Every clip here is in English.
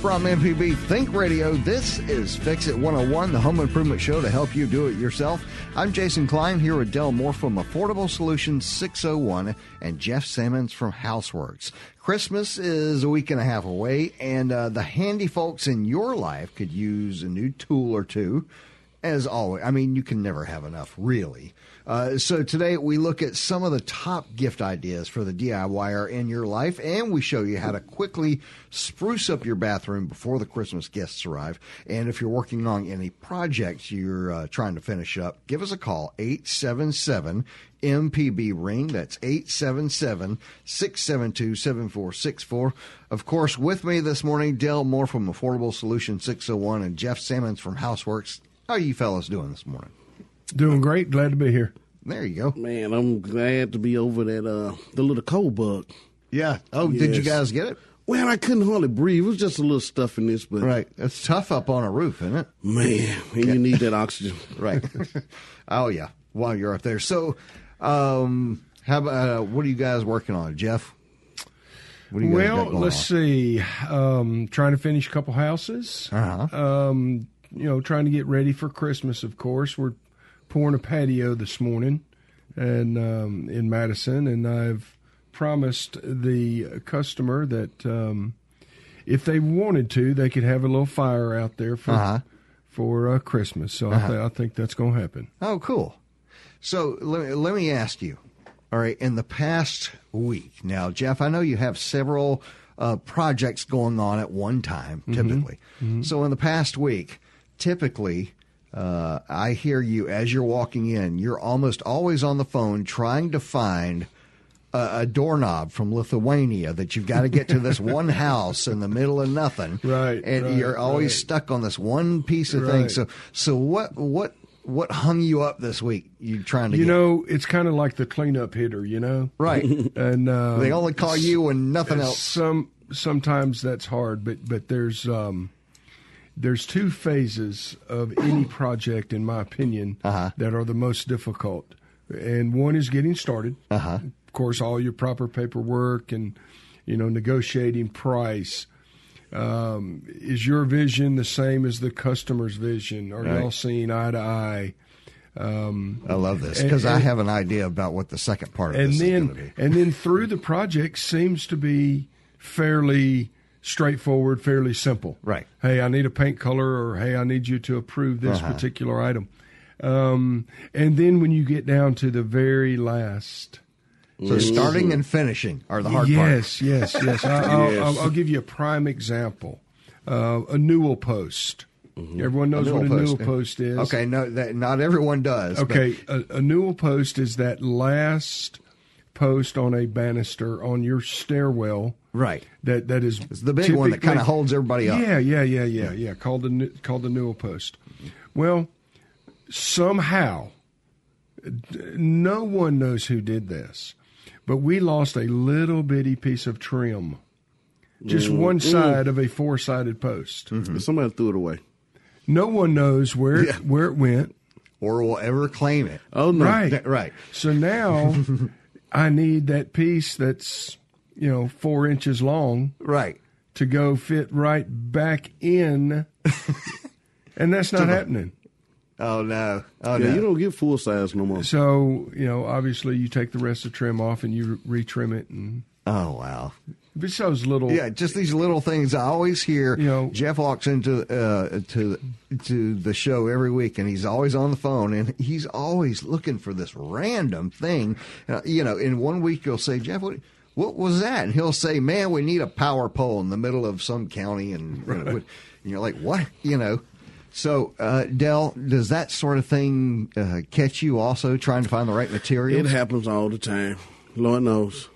From MPB Think Radio, this is Fix It 101, the home improvement show to help you do it yourself. I'm Jason Klein here with Del Moore from Affordable Solutions 601 and Jeff Sammons from Houseworks. Christmas is a week and a half away, and the handy folks in your life could use a new tool or two. As always, I mean, you can never have enough, really. So today we look at some of the top gift ideas for the DIYer in your life, and we show you how to quickly spruce up your bathroom before the Christmas guests arrive. And if you're working on any projects you're trying to finish up, give us a call, 877-MPB-RING. That's 877-672-7464. Of course, with me this morning, Del Moore from Affordable Solutions 601 and Jeff Sammons from Houseworks. How are you fellas doing this morning? Doing great. Glad to be here. There you go. Man, I'm glad to be over that the little cold bug. Yeah. Oh, yes. Did you guys get it? Well, I couldn't hardly breathe. It was just a little stuffiness, but right. It's tough up on a roof, isn't it? Man, and you need that oxygen. Right. Oh yeah. While you're up there. So, how about what are you guys working on, Jeff? Well, let's see. Trying to finish a couple houses. Uh-huh. You know, trying to get ready for Christmas, of course. We're pouring a patio this morning and in Madison, and I've promised the customer that if they wanted to, they could have a little fire out there for Christmas. So I think that's going to happen. Oh, cool. So let me ask you, all right, in the past week, now, Jeff, I know you have several projects going on at one time, typically. Mm-hmm. So in the past week, typically, I hear you as you're walking in, you're almost always on the phone trying to find a doorknob from Lithuania that you've got to get to this one house in the middle of nothing. Right. And you're always stuck on this one piece of thing. So what hung you up this week? You trying to get? You know, it's kind of like the cleanup hitter, you know? Right. And they only call you when nothing else. Sometimes that's hard, but there's two phases of any project, in my opinion, that are the most difficult. And one is getting started. Of course, all your proper paperwork and, you know, negotiating price. Is your vision the same as the customer's vision? Are y'all seeing eye to eye? I love this because I have an idea about what the second part of this is going to be. And then through the project seems to be fairly straightforward, fairly simple. Right. Hey, I need a paint color, or hey, I need you to approve this particular item. And then when you get down to the very last. So starting and finishing are the hard parts. Yes. I'll give you a prime example. A newel post. Mm-hmm. Everyone knows what a newel post is. Okay, no, that, not everyone does. Okay, a newel post is that last post on a banister on your stairwell. Right. That is, it's the big one that kind of holds everybody up. Yeah. Called the newel post. Well, somehow, no one knows who did this, but we lost a little bitty piece of trim, just one side of a four-sided post. Mm-hmm. Somebody threw it away. No one knows where it went, or will ever claim it. Oh no! Right. So now, I need that piece that's, you know, 4 inches long, right, to go fit right back in, and that's not happening. Oh no! Oh no! You don't get full size no more. So, you know, obviously, you take the rest of the trim off and you retrim it. And oh wow! But those little, just these little things I always hear. You know, Jeff walks into to the show every week, and he's always on the phone, and he's always looking for this random thing. You know, in 1 week you'll say, Jeff, what was that? And he'll say, man, we need a power pole in the middle of some county. And, and you're like, what? You know. So, Del, does that sort of thing catch you also, trying to find the right material? It happens all the time. Lord knows.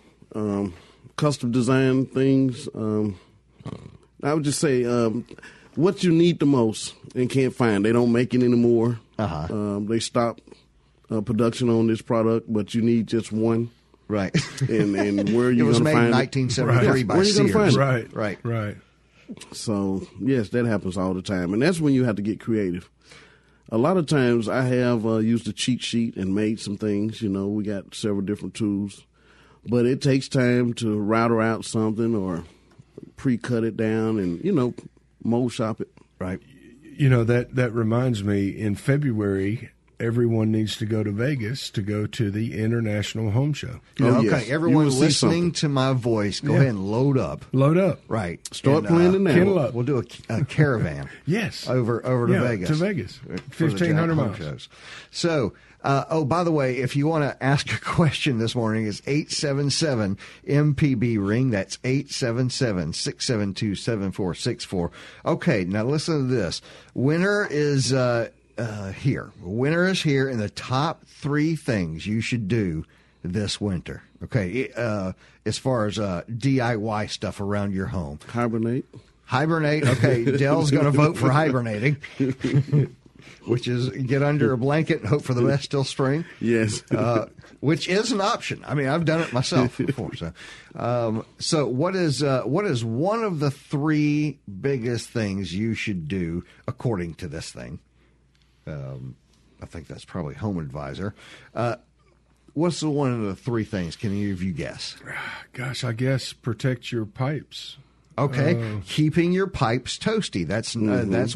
Custom design things. I would just say what you need the most and can't find. They don't make it anymore. They stopped production on this product, but you need just one. Right. And where are you going to find it? It was made in 1973 by Sears. Right. Right. Right. So, yes, that happens all the time. And that's when you have to get creative. A lot of times I have used a cheat sheet and made some things. You know, we got several different tools. But it takes time to router out something or pre-cut it down and, you know, mold shop it. Right. You know, that reminds me, in February, everyone needs to go to Vegas to go to the International Home Show. Oh, okay, yes. Everyone listening to my voice, go ahead and load up. Load up. Right. Start planning now. We'll do a caravan. Yes. Over to Vegas. To Vegas. 1,500 miles. So... by the way, if you want to ask a question this morning, it's 877-MPB-RING. That's 877-672-7464. Okay, now listen to this. Winter is here. Winter is here, and the top three things you should do this winter, okay, as far as DIY stuff around your home. Hibernate. Okay, Dell's going to vote for hibernating. Which is get under a blanket and hope for the best till spring. Yes. Which is an option. I mean, I've done it myself before. So, so what is one of the three biggest things you should do according to this thing? I think that's probably Home Advisor. What's the one of the three things? Can any of you guess? Gosh, I guess protect your pipes. Okay, keeping your pipes toasty. That's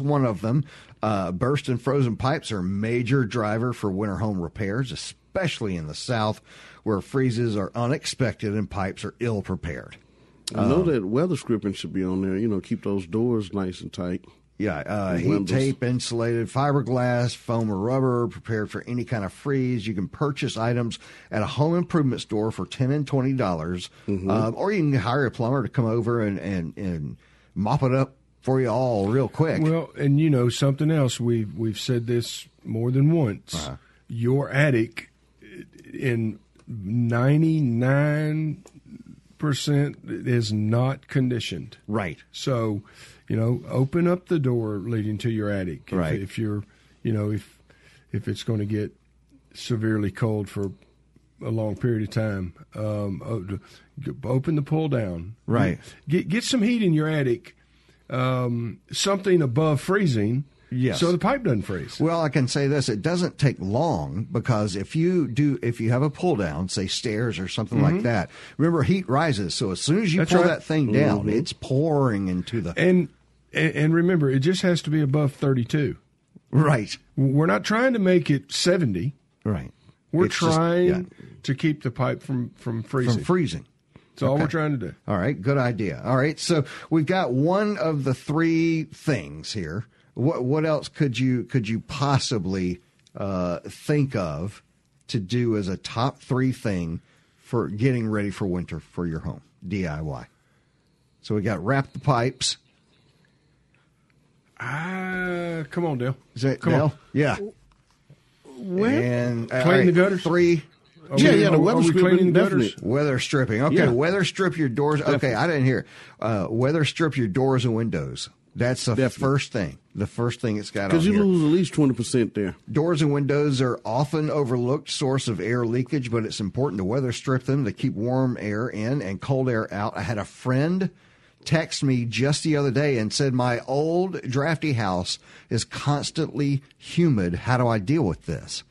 one of them. Burst and frozen pipes are a major driver for winter home repairs, especially in the South, where freezes are unexpected and pipes are ill prepared. I know that weather scripting should be on there. You know, keep those doors nice and tight. Yeah, heat windows. Tape, insulated fiberglass, foam or rubber, prepared for any kind of freeze. You can purchase items at a home improvement store for $10 and $20. Mm-hmm. Or you can hire a plumber to come over and mop it up for you all real quick. Well, and you know, something else, we've said this more than once. Uh-huh. Your attic, in 99%, is not conditioned. Right. So... you know, open up the door leading to your attic. Right. If you're, you know, if it's going to get severely cold for a long period of time, open the pull down. Right. Get some heat in your attic, something above freezing. Yes. So the pipe doesn't freeze. Well, I can say this: it doesn't take long, because if you have a pull down, say stairs or something like that. Remember, heat rises, so as soon as you pull that thing down, it's pouring into the. And remember, it just has to be above 32. Right. We're not trying to make it 70. Right. We're trying to keep the pipe from freezing. From freezing. That's all we're trying to do. All right. Good idea. All right. So we've got one of the three things here. What else could you possibly think of to do as a top three thing for getting ready for winter for your home DIY? So we got wrap the pipes. Come on, Dale. Is that Dale? Yeah. What? And clean the gutters. Three. The weather stripping. Weather stripping. Okay, weather strip your doors. Definitely. Okay, I didn't hear. Weather strip your doors and windows. That's the first thing. The first thing it's got on here. Because you lose at least 20% there. Doors and windows are often overlooked source of air leakage, but it's important to weather strip them to keep warm air in and cold air out. I had a friend text me just the other day and said, my old drafty house is constantly humid. How do I deal with this?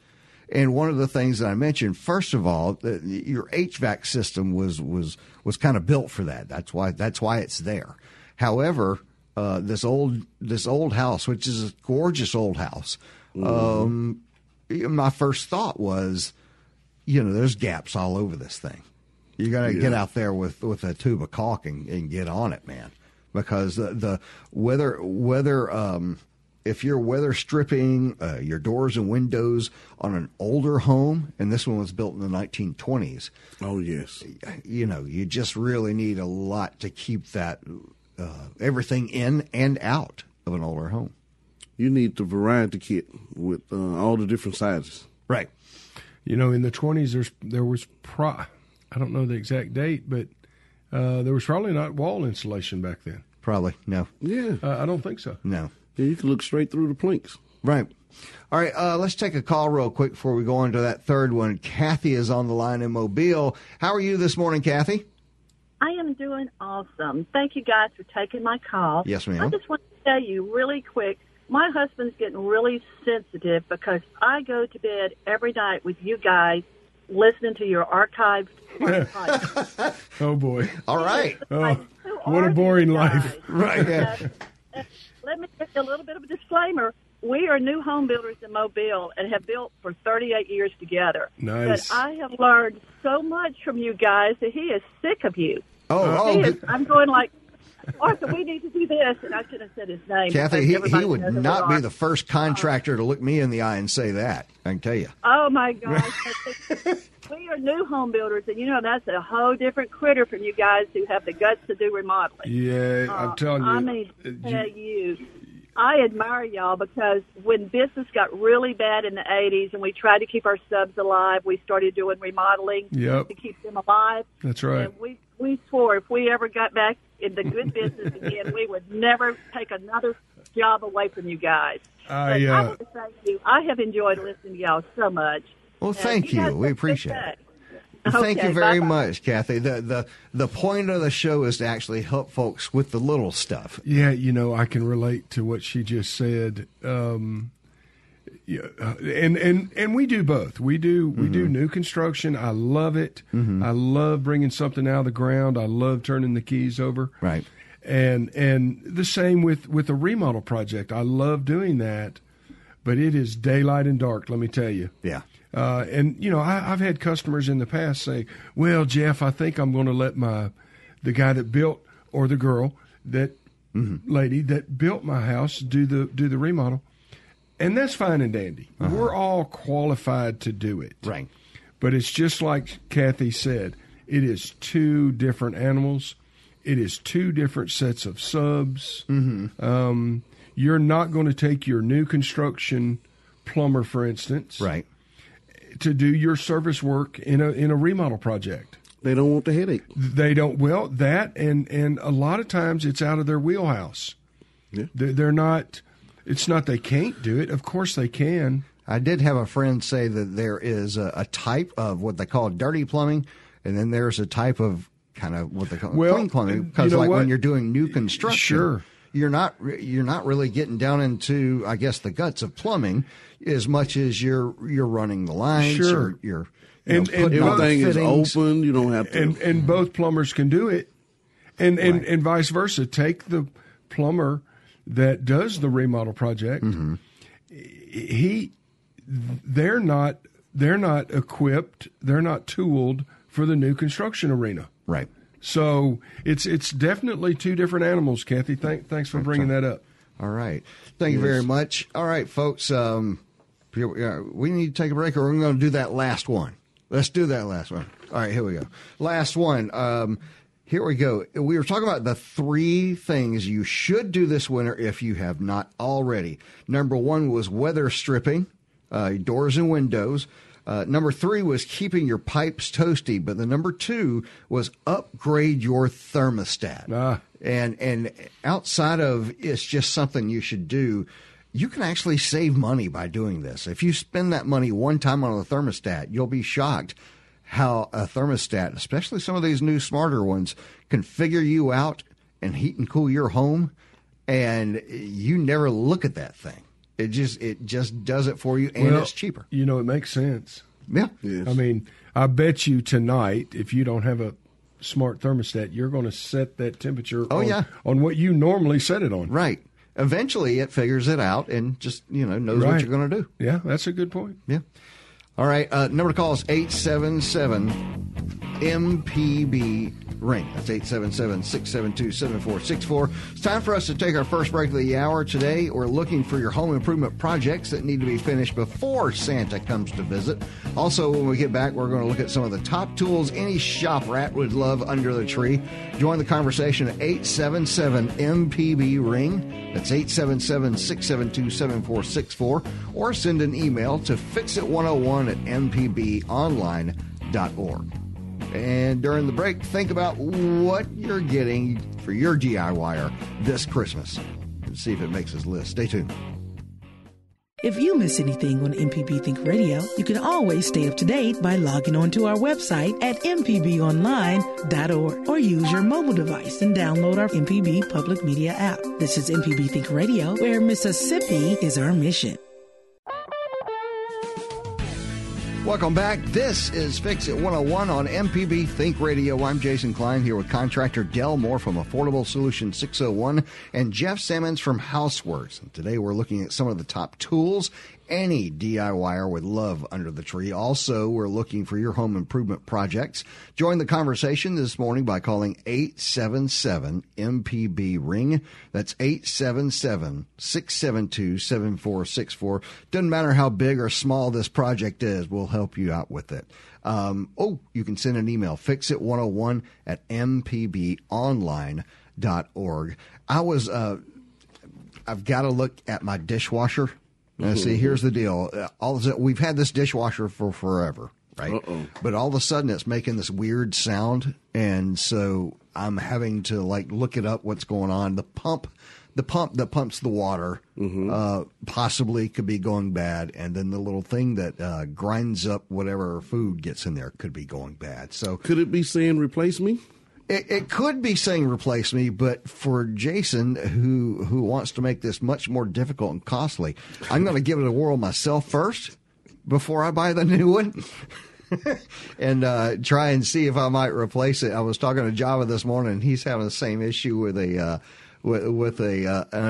And one of the things that I mentioned, first of all, your HVAC system was kind of built for that. That's why it's there. However... this old house, which is a gorgeous old house, my first thought was, you know, there's gaps all over this thing. You got to get out there with a tube of caulk and get on it, man, because the weather if you're weather stripping your doors and windows on an older home, and this one was built in the 1920s. Oh yes, you know, you just really need a lot to keep that. Everything in and out of an older home. You need the variety kit with all the different sizes. Right. You know, in the 20s, I don't know the exact date, but there was probably not wall insulation back then. Probably, no. Yeah. I don't think so. No. Yeah, you can look straight through the planks. Right. All right, let's take a call real quick before we go on to that third one. Kathy is on the line in Mobile. How are you this morning, Kathy? I am doing awesome. Thank you guys for taking my call. Yes, ma'am. I just want to tell you really quick, my husband's getting really sensitive because I go to bed every night with you guys listening to your archived podcast. Oh, boy. All right. Like, oh, what a boring life. Right. Let me give you a little bit of a disclaimer. We are new home builders in Mobile and have built for 38 years together. Nice. But I have learned so much from you guys that he is sick of you. Oh, I'm going like, Arthur, we need to do this, and I should have said his name. Kathy, he would not be the first contractor to look me in the eye and say that, I can tell you. Oh, my gosh. We are new home builders, and, you know, that's a whole different critter from you guys who have the guts to do remodeling. Yeah, I'm telling you. I mean, I admire y'all because when business got really bad in the 80s and we tried to keep our subs alive, we started doing remodeling to keep them alive. That's right. And we swore if we ever got back in the good business again, we would never take another job away from you guys. I want to thank you. I have enjoyed listening to y'all so much. Well, thank you. We appreciate it. Okay, thank you very much, Kathy. The point of the show is to actually help folks with the little stuff. Yeah, you know, I can relate to what she just said. And we do both. We do new construction. I love it. Mm-hmm. I love bringing something out of the ground. I love turning the keys over. Right. And the same with a remodel project. I love doing that, but it is daylight and dark, let me tell you. Yeah. And, you know, I've had customers in the past say, well, Jeff, I think I'm going to let the guy that built, or the girl, that lady that built my house do the remodel. And that's fine and dandy. Uh-huh. We're all qualified to do it. Right. But it's just like Kathy said, it is two different animals. It is two different sets of subs. Mm-hmm. You're not going to take your new construction plumber, for instance. Right. To do your service work in a remodel project. They don't want the headache. They don't. Well, that and a lot of times it's out of their wheelhouse. Yeah. They're not. It's not they can't do it. Of course they can. I did have a friend say that there is a type of what they call dirty plumbing, and then there's a type of kind of what they call clean plumbing. Because when you're doing new construction, sure. You're not really getting down into, I guess, the guts of plumbing as much as you're running the lines. Sure. Or everything is open. You don't have to. And both plumbers can do it, and vice versa. Take the plumber that does the remodel project. Mm-hmm. They're not equipped. They're not tooled for the new construction arena. Right. So it's definitely two different animals, Kathy. Thanks for bringing that up. All right. Thank you very much. All right, folks. We need to take a break, or we're going to do that last one. Let's do that last one. All right, here we go. Last one. Here we go. We were talking about the three things you should do this winter if you have not already. Number one was weather stripping, doors and windows. Number three was keeping your pipes toasty, but the number two was upgrade your thermostat. And outside of it's just something you should do, you can actually save money by doing this. If you spend that money one time on a thermostat, you'll be shocked how a thermostat, especially some of these new smarter ones, can figure you out and heat and cool your home, and you never look at that thing. It just does it for you, and it's cheaper. You know, it makes sense. Yeah. Yes. I mean, I bet you tonight, if you don't have a smart thermostat, you're going to set that temperature on what you normally set it on. Right. Eventually, it figures it out and just, you know, knows what you're going to do. Yeah, that's a good point. Yeah. All right. Number to call is 877-MPB-RING. That's 877-672-7464. It's time for us to take our first break of the hour today. We're looking for your home improvement projects that need to be finished before Santa comes to visit. Also, when we get back, we're going to look at some of the top tools any shop rat would love under the tree. Join the conversation at 877-MPB-RING. That's 877-672-7464. Or send an email to fixit101@mpbonline.org. And during the break, think about what you're getting for your DIYer this Christmas and see if it makes his list. Stay tuned. If you miss anything on MPB Think Radio, you can always stay up to date by logging on to our website at mpbonline.org or use your mobile device and download our MPB Public Media app. This is MPB Think Radio, where Mississippi is our mission. Welcome back. This is Fix It 101 on MPB Think Radio. I'm Jason Klein here with contractor Del Moore from Affordable Solutions 601 and Jeff Simmons from Houseworks. And today we're looking at some of the top tools any DIYer would love under the tree. Also, we're looking for your home improvement projects. Join the conversation this morning by calling 877-MPB-RING. That's 877-672-7464. Doesn't matter how big or small this project is, we'll help you out with it. You can send an email, fixit101 at mpbonline.org. I've got to look at my dishwasher. Now, see, here's the deal. We've had this dishwasher for forever, right? But all of a sudden, it's making this weird sound, and so I'm having to look it up. What's going on? The pump that pumps the water possibly could be going bad, and then the little thing that grinds up whatever food gets in there could be going bad. So, could it be saying replace me? It could be saying replace me, but for Jason, who wants to make this much more difficult and costly, I'm going to give it a whirl myself first before I buy the new one and try and see if I might replace it. I was talking to Java this morning, and he's having the same issue with an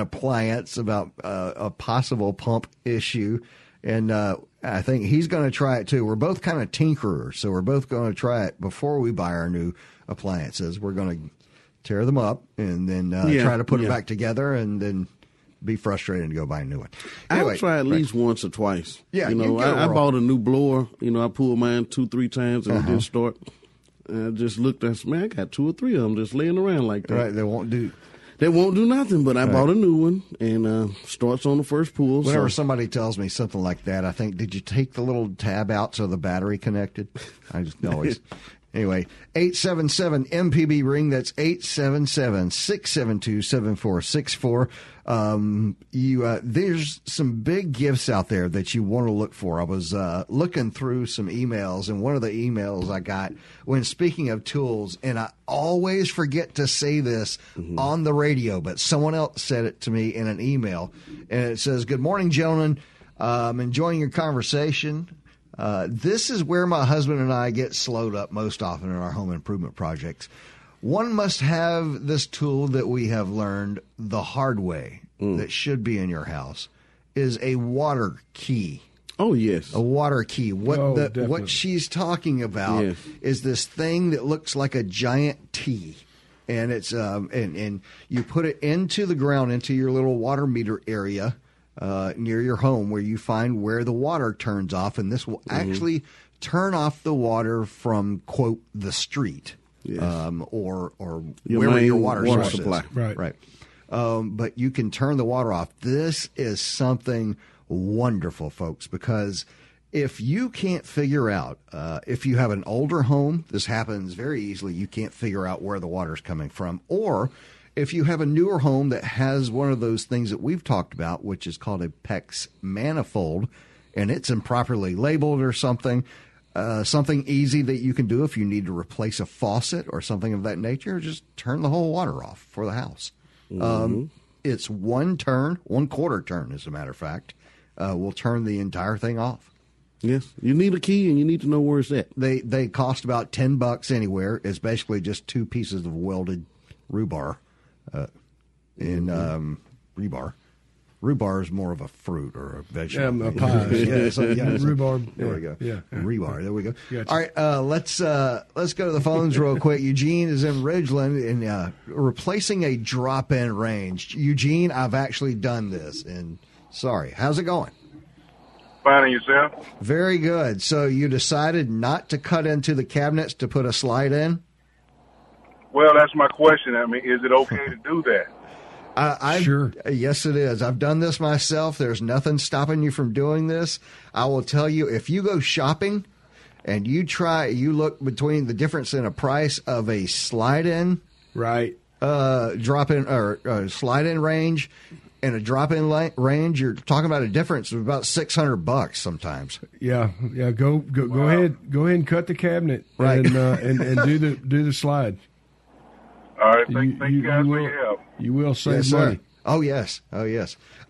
appliance about a possible pump issue. And I think he's going to try it too. We're both kind of tinkerers, so we're both going to try it before we buy our new appliances. We're going to tear them up and then try to put them back together and then be frustrated and go buy a new one. Anyway, I'll try at least once or twice. Yeah, I bought a new blower. I pulled mine 2-3 times and it didn't start. And I just looked and said, man, I got 2 or 3 of them just laying around like that. Right, They won't do nothing, but I bought a new one, and starts on the first pull. Whenever somebody tells me something like that, I think, did you take the little tab out so the battery connected? I just always... Anyway, 877-MPB-RING. That's 877-672-7464. There's some big gifts out there that you want to look for. I was looking through some emails, and one of the emails I got when speaking of tools, and I always forget to say this on the radio, but someone else said it to me in an email, and it says, "Good morning, gentlemen. I'm enjoying your conversation. This is where my husband and I get slowed up most often in our home improvement projects. One must have this tool that we have learned the hard way that should be in your house is a water key." Oh, yes. A water key. What she's talking about is this thing that looks like a giant T. And it's and you put it into the ground, into your little water meter area near your home, where you find where the water turns off, and this will actually turn off the water from, quote, the street, or wherever your water supply is. Right. But you can turn the water off. This is something wonderful, folks, because if you can't figure out, if you have an older home, this happens very easily. You can't figure out where the water's coming from, or if you have a newer home that has one of those things that we've talked about, which is called a PEX manifold, and it's improperly labeled or something, something easy that you can do if you need to replace a faucet or something of that nature, just turn the whole water off for the house. It's one quarter turn, as a matter of fact, will turn the entire thing off. Yes, you need a key, and you need to know where it's at. They cost about $10 anywhere. It's basically just 2 pieces of welded rebar. Rhubarb. Rhubarb is more of a fruit or a vegetable. Yeah, a pie. Rhubarb. There we go. Yeah. Rhubarb. There we go. Gotcha. All right, let's go to the phones real quick. Eugene is in Ridgeland and replacing a drop-in range. Eugene, I've actually done this, and sorry. How's it going? Finding yourself. Very good. So you decided not to cut into the cabinets to put a slide in? Well, that's my question. I mean, is it okay to do that? Sure. Yes, it is. I've done this myself. There's nothing stopping you from doing this. I will tell you, if you go shopping and you look between the difference in a price of a slide-in, drop-in, or slide-in range and a drop-in range, you're talking about a difference of about $600 sometimes. Yeah. Go wow. Go ahead and cut the cabinet, right? And do the slide. All right, thank you guys for your help. You will save money. Sir. Oh yes.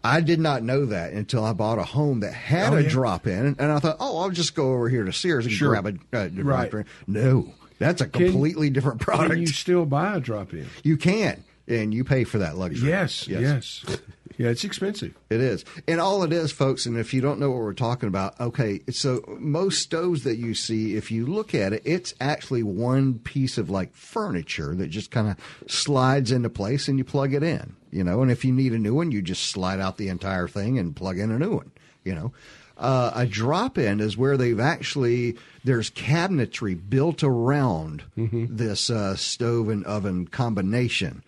I did not know that until I bought a home that had a drop-in, and I thought, I'll just go over here to Sears and grab a drop-in. No, that's a completely different product. Can you still buy a drop-in? You can. And you pay for that luxury. Yes. Yeah, it's expensive. It is. And all it is, folks, and if you don't know what we're talking about, okay, so most stoves that you see, if you look at it, it's actually one piece of, like, furniture that just kind of slides into place and you plug it in, And if you need a new one, you just slide out the entire thing and plug in a new one, A drop-in is where they've actually, there's cabinetry built around this stove and oven combination.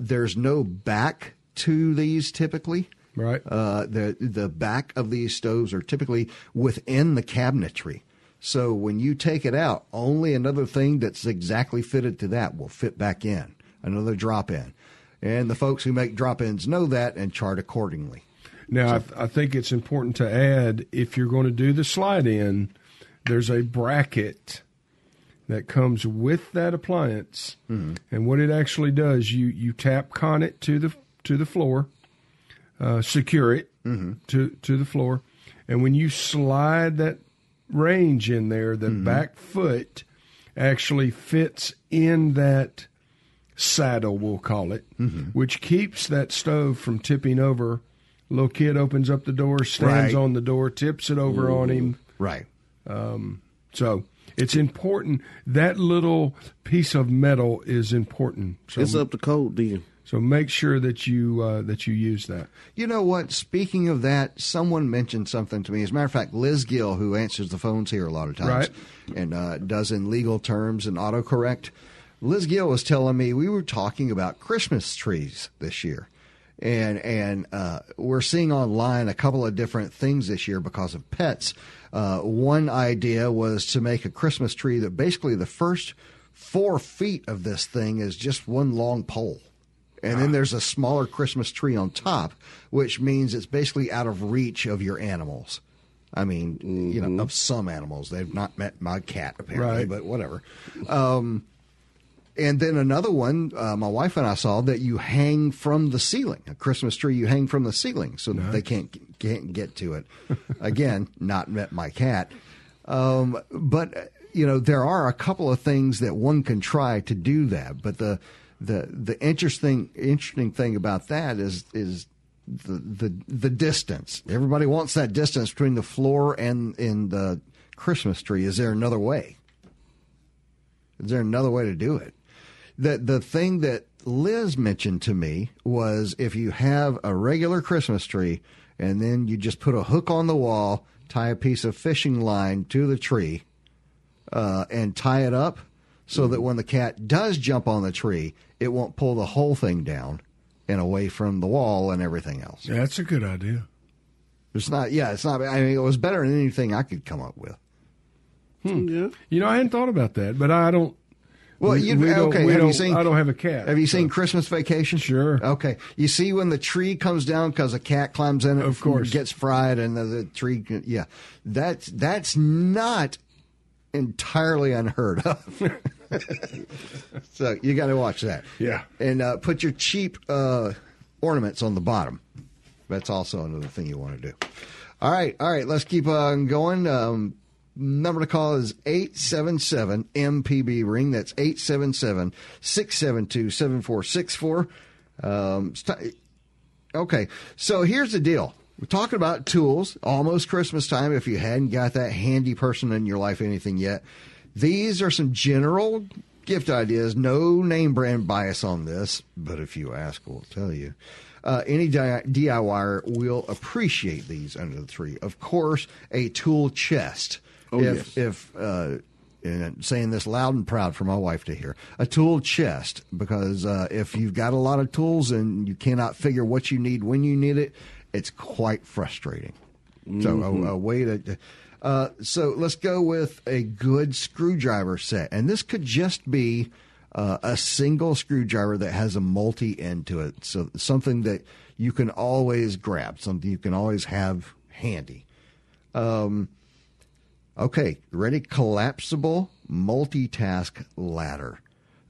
There's no back to these typically. Right. The back of these stoves are typically within the cabinetry. So when you take it out, only another thing that's exactly fitted to that will fit back in, another drop-in. And the folks who make drop-ins know that and chart accordingly. Now, so, I think it's important to add, if you're going to do the slide-in, there's a bracket that comes with that appliance, and what it actually does, you tap-con it to the floor, secure it to the floor, and when you slide that range in there, the back foot actually fits in that saddle, we'll call it, which keeps that stove from tipping over. Little kid opens up the door, stands on the door, tips it over on him. Right. So it's important. That little piece of metal is important. So it's up to code, then. So make sure that you use that. You know what? Speaking of that, someone mentioned something to me. As a matter of fact, Liz Gill, who answers the phones here a lot of times and does in legal terms and autocorrect, Liz Gill was telling me we were talking about Christmas trees this year. And we're seeing online a couple of different things this year because of pets. One idea was to make a Christmas tree that basically the first 4 feet of this thing is just one long pole. And then there's a smaller Christmas tree on top, which means it's basically out of reach of your animals. I mean, of some animals. They've not met my cat, apparently, but whatever. And then another one, my wife and I saw that you hang from the ceiling. A Christmas tree you hang from the ceiling so that they can't get to it. Again, not met my cat. But, there are a couple of things that one can try to do that. But the interesting thing about that is the distance. Everybody wants that distance between the floor and the Christmas tree. Is there another way? Is there another way to do it? The thing that Liz mentioned to me was if you have a regular Christmas tree and then you just put a hook on the wall, tie a piece of fishing line to the tree, and tie it up so that when the cat does jump on the tree, it won't pull the whole thing down and away from the wall and everything else. Yeah, that's a good idea. It's not. I mean, it was better than anything I could come up with. Yeah. I hadn't thought about that, but I don't. Well, I don't have a cat. Have you seen Christmas Vacation? Sure. Okay. You see when the tree comes down because a cat climbs in it, of course, gets fried, and the tree. Yeah, that's not entirely unheard of. So you got to watch that. Yeah, and put your cheap ornaments on the bottom. That's also another thing you want to do. All right. Let's keep on going. Number to call is 877-MPB-RING. That's 877-672-7464. Okay, so here's the deal. We're talking about tools, almost Christmas time, if you hadn't got that handy person in your life anything yet. These are some general gift ideas. No name brand bias on this, but if you ask, we'll tell you. Any DIYer will appreciate these under the tree. Of course, a tool chest. And I'm saying this loud and proud for my wife to hear, a tool chest, because if you've got a lot of tools and you cannot figure what you need when you need it, it's quite frustrating. So a way to... so let's go with a good screwdriver set. And this could just be a single screwdriver that has a multi-end to it. So something that you can always grab, something you can always have handy. Okay, ready? Collapsible multitask ladder.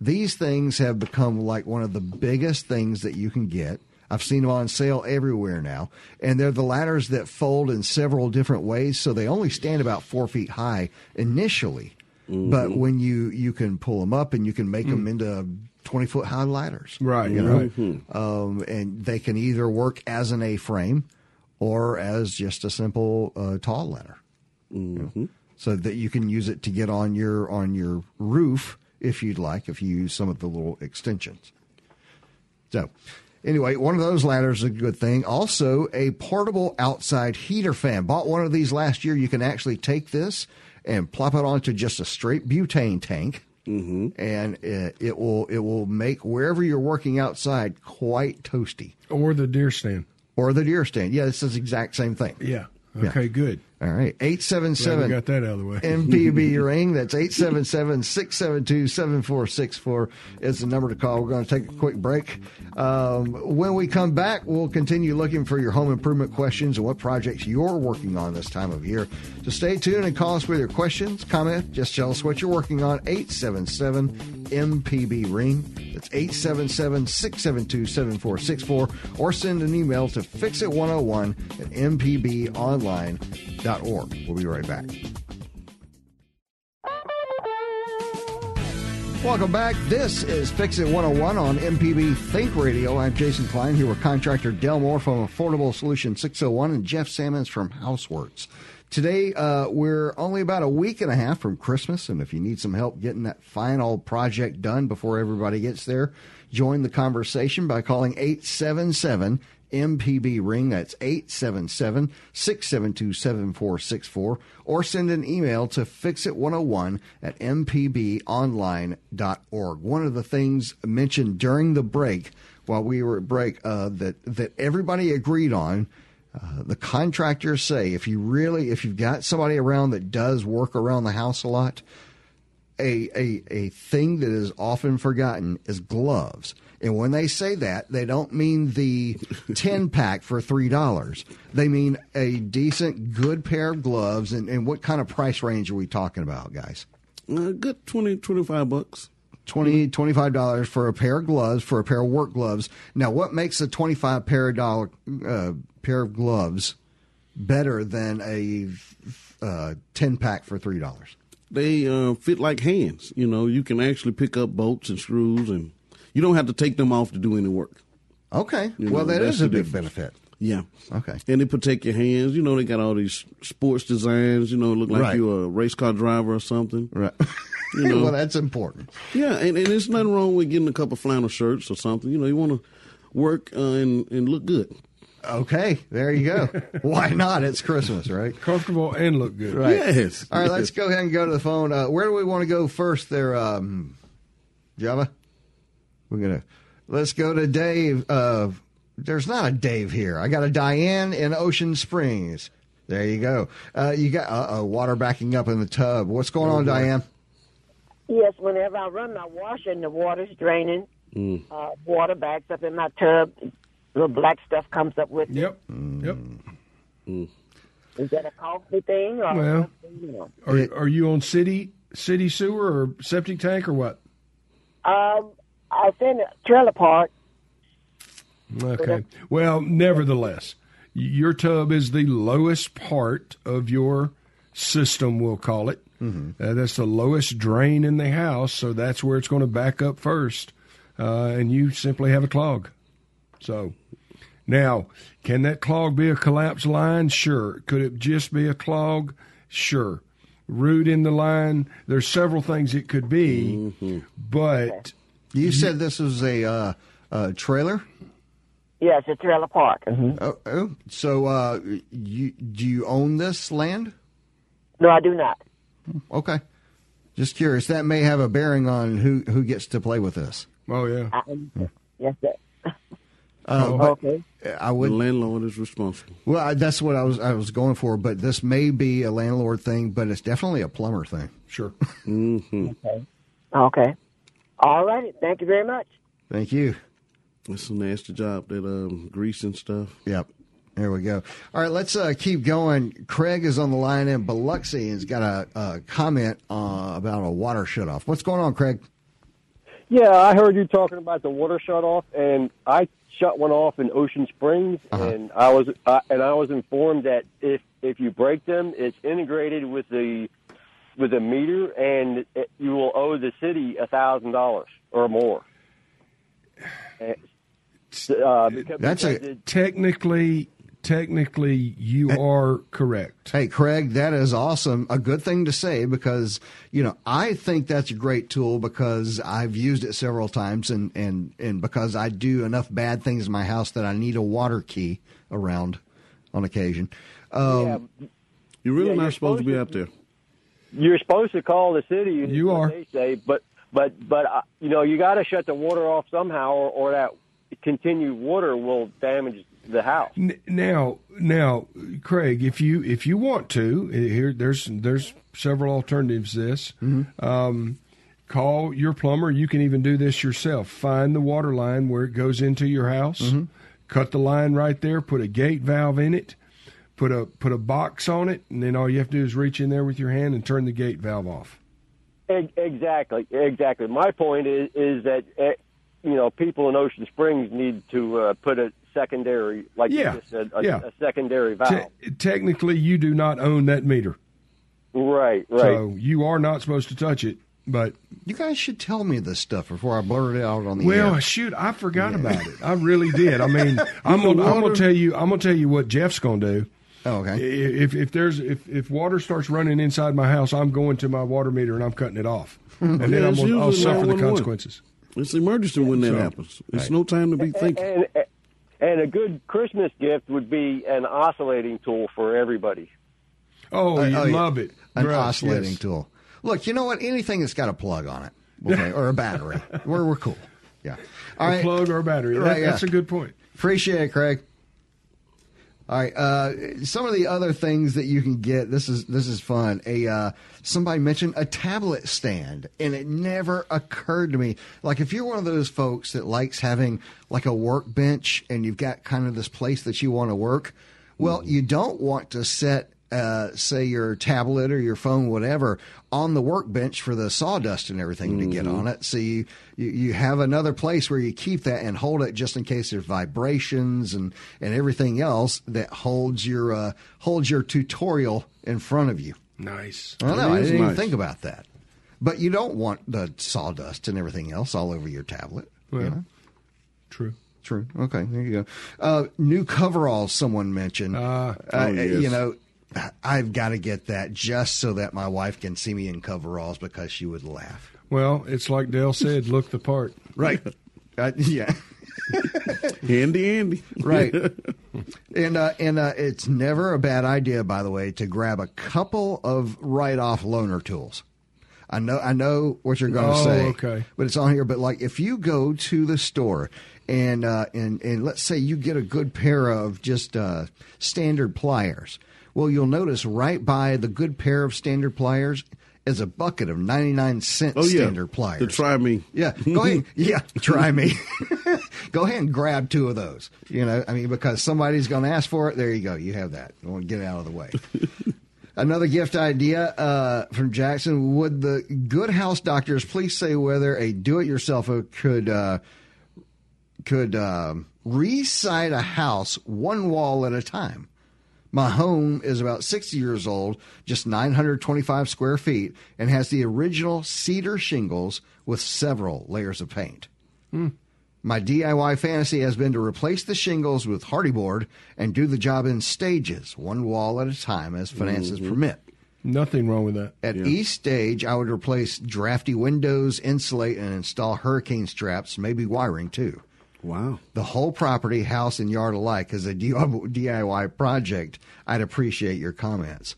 These things have become like one of the biggest things that you can get. I've seen them on sale everywhere now. And they're the ladders that fold in several different ways, so they only stand about 4 feet high initially. Mm-hmm. But when you can pull them up and you can make them into 20-foot high ladders. Right. You know? Mm-hmm. And they can either work as an A-frame or as just a simple tall ladder. Mm-hmm. You know? So that you can use it to get on your roof if you'd like, if you use some of the little extensions. So anyway, one of those ladders is a good thing. Also, a portable outside heater fan. Bought one of these last year. You can actually take this and plop it onto just a straight butane tank, mm-hmm. and it will make wherever you're working outside quite toasty. Or the deer stand. Yeah, this is the exact same thing. Yeah. Okay, yeah. Good. All right, 877. Got that out of the way. MPB ring. That's 877-672-7464 is the number to call. We're going to take a quick break. When we come back, we'll continue looking for your home improvement questions and what projects you're working on this time of year. So stay tuned and call us with your questions, comment. Just tell us what you're working on. 877-MPB ring. That's 877-672-7464, or send an email to fixit101@mpbonline.org. We'll be right back. Welcome back. This is Fix It 101 on MPB Think Radio. I'm Jason Klein here with contractor Del Moore from Affordable Solutions 601 and Jeff Sammons from Houseworks. Today, we're only about a week and a half from Christmas, and if you need some help getting that final project done before everybody gets there, join the conversation by calling 877-MPB-RING. That's 877-672-7464. Or send an email to fixit101@mpbonline.org. One of the things mentioned during the break, while we were at break, that everybody agreed on, the contractors say if you've got somebody around that does work around the house a lot, a thing that is often forgotten is gloves. And when they say that, they don't mean the 10-pack for $3. They mean a decent, good pair of gloves. And what kind of price range are we talking about, guys? A good $20, $25. $20, $25 for a pair of gloves, for a pair of work gloves. Now, what makes a $25 pair of gloves better than a 10-pack for $3? They fit like hands. You know, you can actually pick up bolts and screws, and you don't have to take them off to do any work. Okay. You know, well, that is a big benefit. Yeah. Okay. And they protect your hands. You know, they got all these sports designs. You know, look like you're a race car driver or something. Right. You know? Well, that's important. Yeah, and there's nothing wrong with getting a couple flannel shirts or something. You know, you want to work and look good. Okay, there you go. Why not? It's Christmas, right? Comfortable and look good. Right. Yes. All right, let's go ahead and go to the phone. Where do we want to go first there, Java? Let's go to Dave. There's not a Dave here. I got a Diane in Ocean Springs. There you go. You got water backing up in the tub. What's going on, Diane? Yes, whenever I run my washer and the water's draining, water backs up in my tub. Little black stuff comes up with it. Yep. Is that a costly thing? Or are you on city sewer or septic tank or what? I send a trailer park. Okay. Well, nevertheless, your tub is the lowest part of your system, we'll call it. Mm-hmm. That's the lowest drain in the house, so that's where it's going to back up first, and you simply have a clog. So now, can that clog be a collapsed line? Sure. Could it just be a clog? Sure. Root in the line. There's several things it could be, but you said this was a trailer? Yeah, it's a trailer park. Mm-hmm. Oh. So do you own this land? No, I do not. Okay. Just curious. That may have a bearing on who gets to play with this. Oh, yeah. Yes, sir. Okay. The landlord is responsible. Well, that's what I was going for, but this may be a landlord thing, but it's definitely a plumber thing. Sure. Mm-hmm. Okay. All righty. Thank you very much. Thank you. It's a nasty job, that grease and stuff. Yep. There we go. All right, let's keep going. Craig is on the line in Biloxi and has got a comment about a water shutoff. What's going on, Craig? Yeah, I heard you talking about the water shutoff, and I shut one off in Ocean Springs, and I was informed that if you break them, it's integrated with the meter, and you will owe the city $1,000 or more. Technically, you are correct. Hey, Craig, that is awesome. A good thing to say because, I think that's a great tool because I've used it several times and because I do enough bad things in my house that I need a water key around on occasion. You're really not supposed to be out there. You're supposed to call the city. You are. They say, but you got to shut the water off somehow or that continued water will damage the house. Now, Craig, if you want to, there's several alternatives to this. Mm-hmm. Call your plumber. You can even do this yourself. Find the water line where it goes into your house. Mm-hmm. Cut the line right there. Put a gate valve in it. Put a box on it, and then all you have to do is reach in there with your hand and turn the gate valve off. Exactly. My point is that people in Ocean Springs need to put a secondary, like you just said, a secondary valve. Technically, you do not own that meter. Right. So you are not supposed to touch it, but... You guys should tell me this stuff before I blurt it out on the air. Well, shoot, I forgot about it. I really did. I mean, I'm gonna tell you what Jeff's going to do. Oh, okay. If water starts running inside my house, I'm going to my water meter and I'm cutting it off. And then I'll suffer the consequences. It's the emergency when that happens. It's no time to be thinking. And a good Christmas gift would be an oscillating tool for everybody. Oh, love it. An oscillating tool. Look, you know what? Anything that's got a plug on it, okay, or a battery. We're cool. Yeah. All right. A plug or a battery. That's a good point. Appreciate it, Craig. All right. Some of the other things that you can get. This is fun. Somebody mentioned a tablet stand, and it never occurred to me. Like if you're one of those folks that likes having like a workbench, and you've got kind of this place that you want to work. Well, you don't want to set say your tablet or your phone, whatever, on the workbench for the sawdust and everything to get on it. So you have another place where you keep that and hold it just in case there's vibrations and everything else that holds your tutorial in front of you. Nice. I didn't even think about that. But you don't want the sawdust and everything else all over your tablet. Well, true. True. Okay, there you go. New coveralls someone mentioned. Yes. I've got to get that just so that my wife can see me in coveralls because she would laugh. Well, it's like Dale said, look the part. Right. Handy. Right. And it's never a bad idea, by the way, to grab a couple of write-off loaner tools. I know what you're going to say, okay. But it's on here. But like if you go to the store and let's say you get a good pair of just standard pliers. Well, you'll notice right by the good pair of standard pliers is a bucket of 99-cent standard pliers. To try me. Yeah, go ahead. Yeah, try me. Go ahead and grab two of those. Because somebody's going to ask for it. There you go. You have that. I want to get it out of the way. Another gift idea from Jackson. Would the good house doctors please say whether a do-it-yourselfer could re-site a house one wall at a time? My home is about 60 years old, just 925 square feet, and has the original cedar shingles with several layers of paint. My DIY fantasy has been to replace the shingles with hardyboard and do the job in stages, one wall at a time as finances permit. Nothing wrong with that. At each stage, I would replace drafty windows, insulate, and install hurricane straps, maybe wiring too. Wow. The whole property, house, and yard alike is a DIY project. I'd appreciate your comments.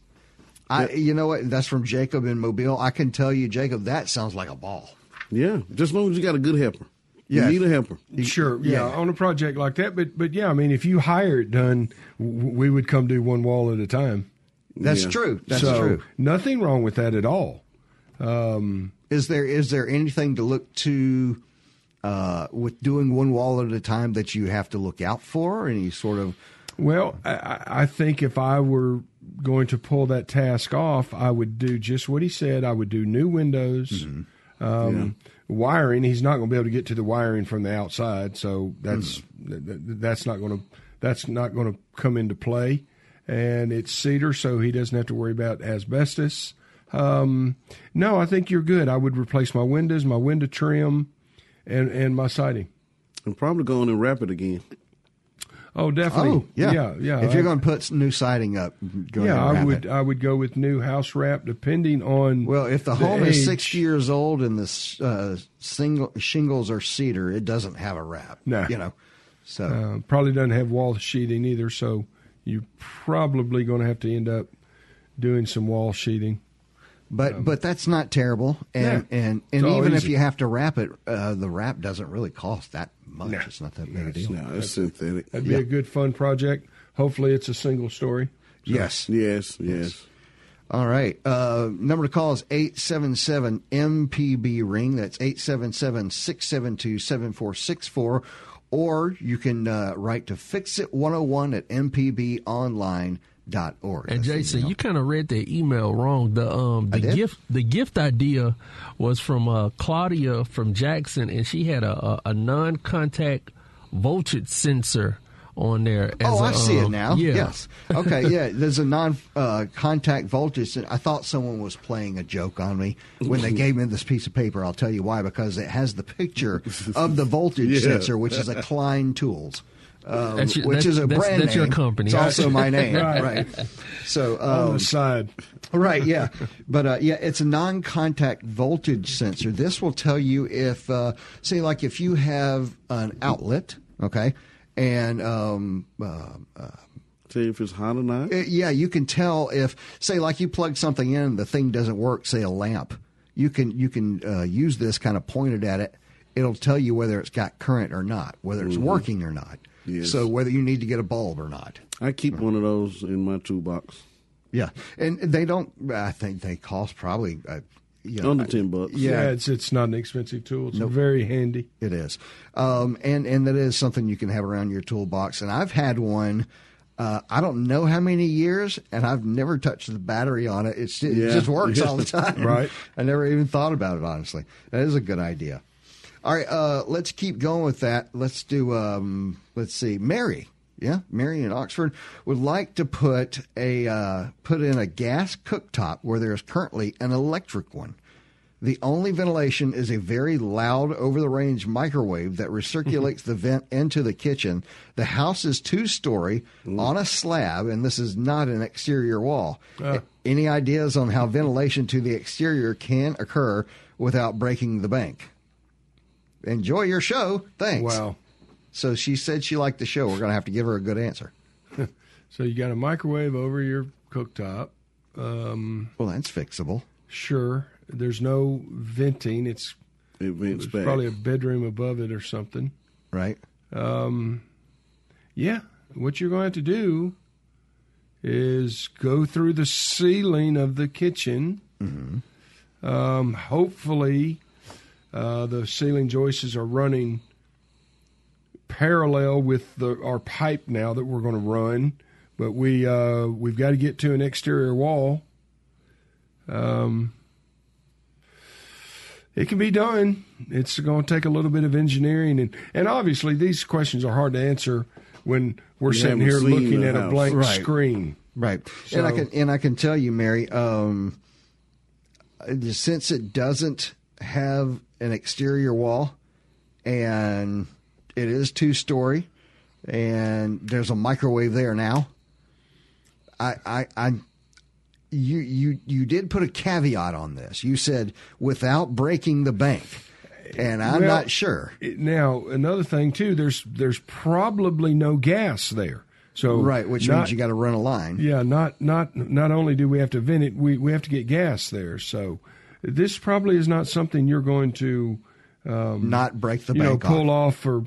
You know what? That's from Jacob in Mobile. I can tell you, Jacob, that sounds like a ball. Yeah, just as long as you got a good helper. Yeah. You need a helper. Sure, on a project like that. But yeah, I mean, if you hire it done, we would come do one wall at a time. That's true. Nothing wrong with that at all. Is there anything to look to with doing one wall at a time that you have to look out for? Any sort of? Well, I think if I were going to pull that task off, I would do just what he said. I would do new windows. Mm-hmm. Wiring, he's not going to be able to get to the wiring from the outside, so that's not going to come into play. And it's cedar, so he doesn't have to worry about asbestos. No, I think you're good. I would replace my windows, my window trim, and my siding. I'm probably going to wrap it again. Oh, definitely. Oh, yeah. If you're going to put new siding up, I would go with new house wrap, depending on. Well, if the home is 6 years old and the shingles are cedar, it doesn't have a wrap. No, so probably doesn't have wall sheeting either. So you're probably going to have to end up doing some wall sheeting. But that's not terrible, and even easy. If you have to wrap it, the wrap doesn't really cost that much. No. It's not that big a deal. No, it's synthetic. That'd be a good fun project. Hopefully, it's a single story. So. Yes. All right. Number to call is 877 MPB ring. That's 877-672-7464, or you can write to fixit101 at mpbonline.com. .org. And Jason, you kind of read the email wrong. The gift idea was from Claudia from Jackson, and she had a non-contact voltage sensor on there. I see it now. Yeah. Yes. Okay. Yeah. There's a non-contact voltage. I thought someone was playing a joke on me when they gave me this piece of paper. I'll tell you why. Because it has the picture of the voltage sensor, which is a Klein Tools. Which is a brand name. That's your company. It's also my name, right? So on the side, right? Yeah, but it's a non-contact voltage sensor. This will tell you if, if you have an outlet, okay, and see if it's hot or not. You can tell if, you plug something in and the thing doesn't work. Say a lamp. You can use this kind of pointed at it. It'll tell you whether it's got current or not, whether it's working or not. Yes. So whether you need to get a bulb or not. I keep one of those in my toolbox. Yeah. And they don't, I think they cost probably under $10. Yeah, it's not an expensive tool. It's very handy. It is. And that is something you can have around your toolbox. And I've had one, I don't know how many years, and I've never touched the battery on it. It just works all the time. Right. I never even thought about it, honestly. That is a good idea. All right, let's keep going with that. Let's do, Mary. Yeah, Mary in Oxford would like to put put in a gas cooktop where there is currently an electric one. The only ventilation is a very loud over-the-range microwave that recirculates the vent into the kitchen. The house is two-story on a slab, and this is not an exterior wall. Any ideas on how ventilation to the exterior can occur without breaking the bank? Enjoy your show. Thanks. Wow. So she said she liked the show. We're going to have to give her a good answer. So you got a microwave over your cooktop. Well, that's fixable. Sure. There's no venting. It's probably a bedroom above it or something. Right. Yeah. What you're going to have to do is go through the ceiling of the kitchen. Mm-hmm. Hopefully... the ceiling joists are running parallel with our pipe now that we're going to run, but we've got to get to an exterior wall. It can be done. It's going to take a little bit of engineering, and obviously these questions are hard to answer when we're sitting here looking at a blank screen. Right. So, and I can tell you, Mary, since it doesn't have an exterior wall, and it is two-story, and there's a microwave there now. You did put a caveat on this. You said without breaking the bank, and I'm not sure. Now, another thing too, there's probably no gas there. So which means you got to run a line. Yeah, not only do we have to vent it, we have to get gas there. So. This probably is not something you're going to not break the bank on. Pull off for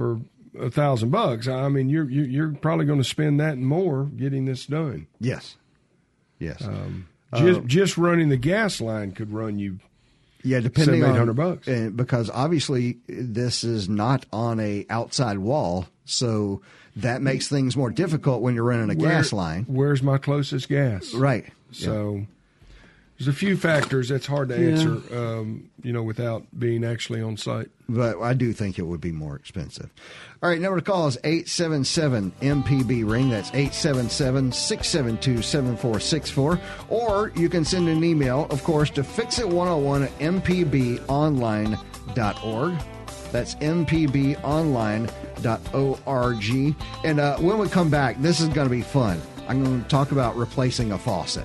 $1,000. I mean, you're probably going to spend that and more getting this done. Yes. Just running the gas line could run you depending on $800 bucks. Because obviously this is not on a outside wall, so that makes things more difficult when you're running a gas line. Where's my closest gas? Right. So there's a few factors that's hard to answer, without being actually on site. But I do think it would be more expensive. All right, number to call is 877-MPB-RING. That's 877-672-7464. Or you can send an email, of course, to fixit101@mpbonline.org. That's mpbonline.org. And when we come back, this is going to be fun. I'm going to talk about replacing a faucet.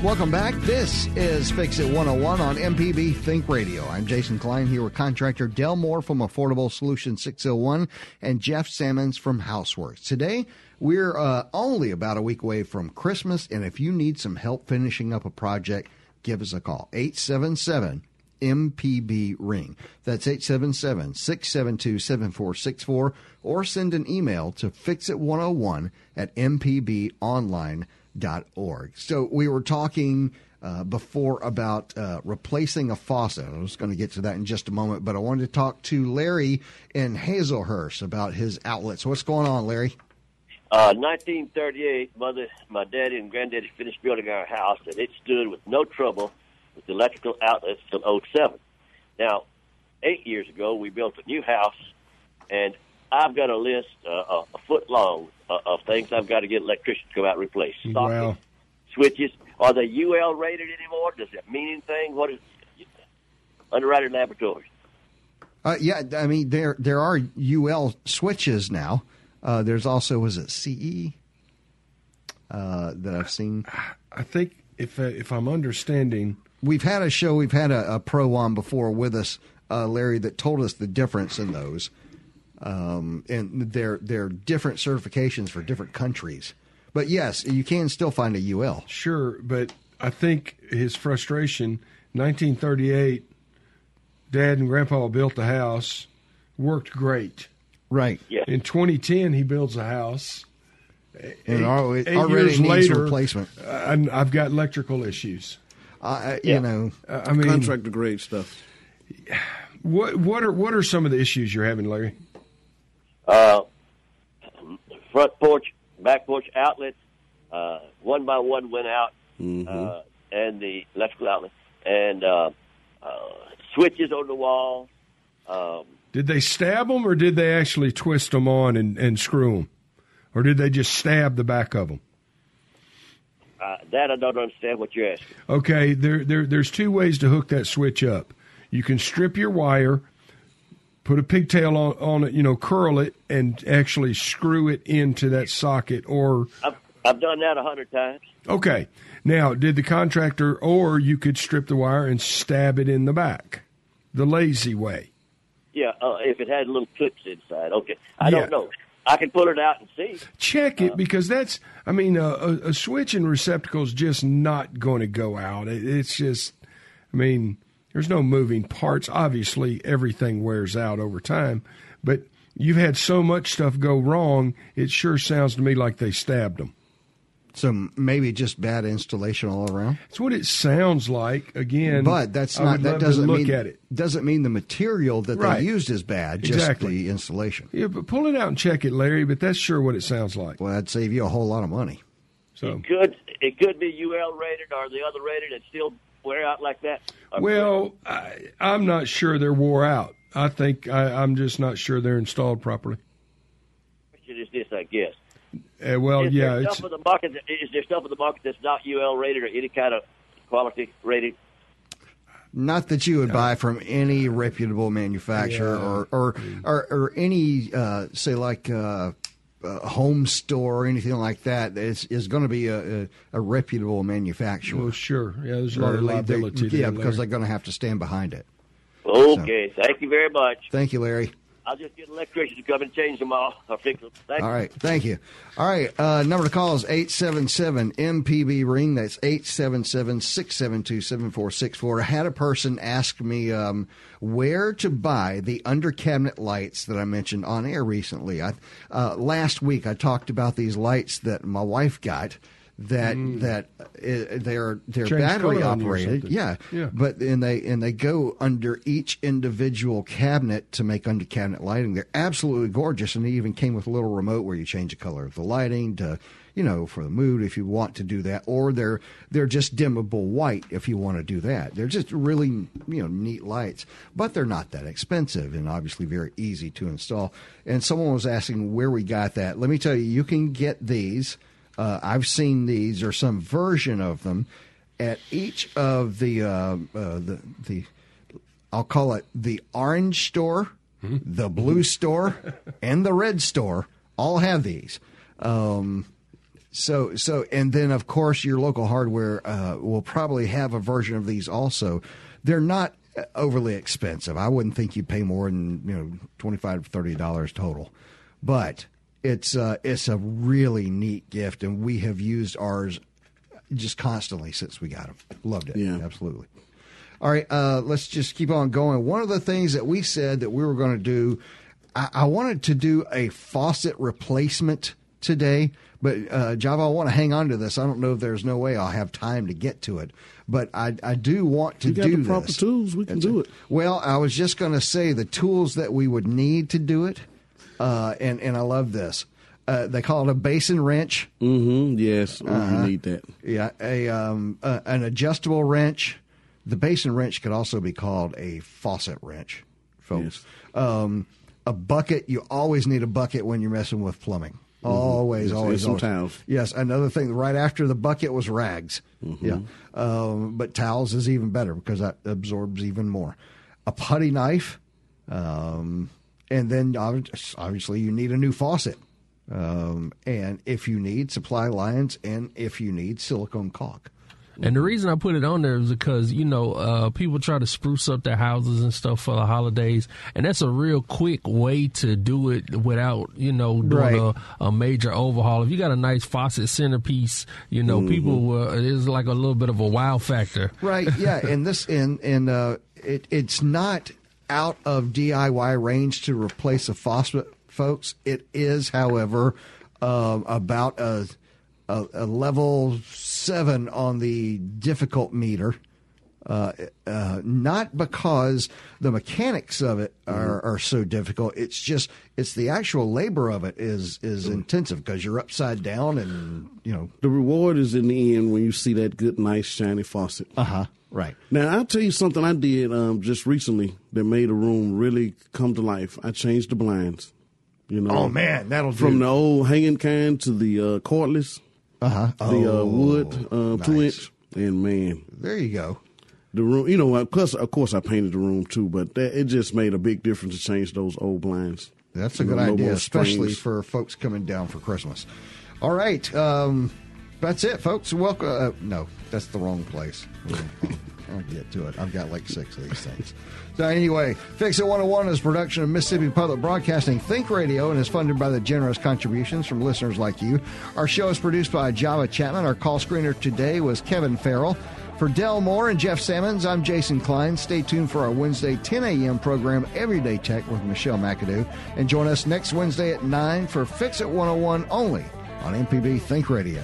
Welcome back. This is Fix It 101 on MPB Think Radio. I'm Jason Klein here with contractor Dale Moore from Affordable Solutions 601 and Jeff Sammons from Houseworks. Today, we're only about a week away from Christmas, and if you need some help finishing up a project, give us a call. 877-MPB-RING. That's 877-672-7464, or send an email to fixit101@mpbonline.com. So we were talking before about replacing a faucet. I was going to get to that in just a moment, but I wanted to talk to Larry in Hazelhurst about his outlets. What's going on, Larry? 1938, my daddy and granddaddy finished building our house, and it stood with no trouble with electrical outlets until 07. Now, 8 years ago, we built a new house, and I've got a list a foot long of things I've got to get electricians to come out and replace. Sockets, switches. Are they UL rated anymore? Does that mean anything? What is Underwriters Laboratories? I mean, there are UL switches now. There's also, was it CE that I've seen? I think if I'm understanding, we've had a pro on before with us, Larry, that told us the difference in those. And they're different certifications for different countries. But yes, you can still find a UL. Sure, but I think his frustration, 1938, Dad and Grandpa built the house, worked great. Right. Yeah. In 2010, he builds a house. And already needs replacement. I've got electrical issues. Contractor grade stuff. What are some of the issues you're having, Larry? Front porch, back porch outlets, one by one went out, and the electrical outlet, and switches on the wall. Did they stab them, or did they actually twist them on and screw them? Or did they just stab the back of them? That I don't understand what you're asking. Okay, there's two ways to hook that switch up. You can strip your wire, put a pigtail on it, curl it, and actually screw it into that socket. Or I've done that 100 times. Okay. Now, did the contractor, or you could strip the wire and stab it in the back, the lazy way? Yeah, if it had little clips inside. Okay. I don't know. I can pull it out and see. Check it, because that's, a switch and receptacle is just not going to go out. It's just, there's no moving parts. Obviously, everything wears out over time. But you've had so much stuff go wrong, it sure sounds to me like they stabbed them. So maybe just bad installation all around? That's what it sounds like, again. But that doesn't mean the material that they used is bad, just the installation. Yeah, but pull it out and check it, Larry, but that's sure what it sounds like. Well, that'd save you a whole lot of money. So It could be UL rated or the other rated and still wear out like that? Well, I'm not sure they're wore out. I think I'm just not sure they're installed properly. It is this, I guess. Is there stuff in the market that's not UL rated or any kind of quality rated? Not that you would buy from any reputable manufacturer or any, a home store or anything like that is going to be a reputable manufacturer. Well, sure. Yeah, there's a lot of liability. Because they're going to have to stand behind it. Okay. So, thank you very much. Thank you, Larry. I'll just get an electrician to come and change them all. I'll fix them. All right. Thank you. All right. Number to call is 877-MPB-RING. That's 877-672-7464. I had a person ask me where to buy the under-cabinet lights that I mentioned on air recently. Last week, I talked about these lights that my wife got. They're battery operated, yeah. But they go under each individual cabinet to make under cabinet lighting. They're absolutely gorgeous, and they even came with a little remote where you change the color of the lighting to, you know, for the mood if you want to do that, or they're just dimmable white if you want to do that. They're just really, neat lights, but they're not that expensive and obviously very easy to install. And someone was asking where we got that. Let me tell you, you can get these. I've seen these or some version of them at each of the I'll call it the orange store, the blue store, and the red store. All have these. So and then of course your local hardware will probably have a version of these also. They're not overly expensive. I wouldn't think you'd pay more than $25 to $30 total, but. It's a really neat gift, and we have used ours just constantly since we got them. Loved it. Yeah. Absolutely. All right, let's just keep on going. One of the things that we said that we were going to do, I wanted to do a faucet replacement today, but Java, I want to hang on to this. I don't know if there's no way I'll have time to get to it, but I do want to do this. You got the proper tools. We can do it. Well, I was just going to say the tools that we would need to do it. And I love this. They call it a basin wrench. Mm-hmm. Yes, you need that. Yeah, an adjustable wrench. The basin wrench could also be called a faucet wrench, folks. Yes. A bucket. You always need a bucket when you're messing with plumbing. Always, mm-hmm. always, always. Towels. Yes, another thing right after the bucket was rags. Mm-hmm. Yeah, but towels is even better because that absorbs even more. A putty knife. And then, obviously, you need a new faucet. And if you need supply lines and if you need silicone caulk. And the reason I put it on there is because, people try to spruce up their houses and stuff for the holidays. And that's a real quick way to do it without, doing right. a major overhaul. If you got a nice faucet centerpiece, mm-hmm. It is like a little bit of a wow factor. Right. Yeah. And it's not out of DIY range to replace a faucet, folks. It is, however, about a level 7 on the difficult meter. Not because the mechanics of it are so difficult. It's just the actual labor of it is intensive because you're upside down and the reward is in the end when you see that good, nice, shiny faucet. Uh-huh. Right. Now, I'll tell you something I did just recently that made a room really come to life. I changed the blinds. Oh, man, that'll do. From the old hanging kind to the cordless, wood 2-inch, and man. There you go. The room, plus, of course, I painted the room, too, but it just made a big difference to change those old blinds. That's a good idea, especially for folks coming down for Christmas. All right, that's it, folks. Welcome. No, that's the wrong place. I'll get to it. I've got like 6 of these things. So anyway, Fix It 101 is a production of Mississippi Public Broadcasting Think Radio and is funded by the generous contributions from listeners like you. Our show is produced by Java Chapman. Our call screener today was Kevin Farrell. For Del Moore and Jeff Sammons, I'm Jason Klein. Stay tuned for our Wednesday 10 a.m. program, Everyday Tech with Michelle McAdoo. And join us next Wednesday at 9 for Fix It 101 only on MPB Think Radio.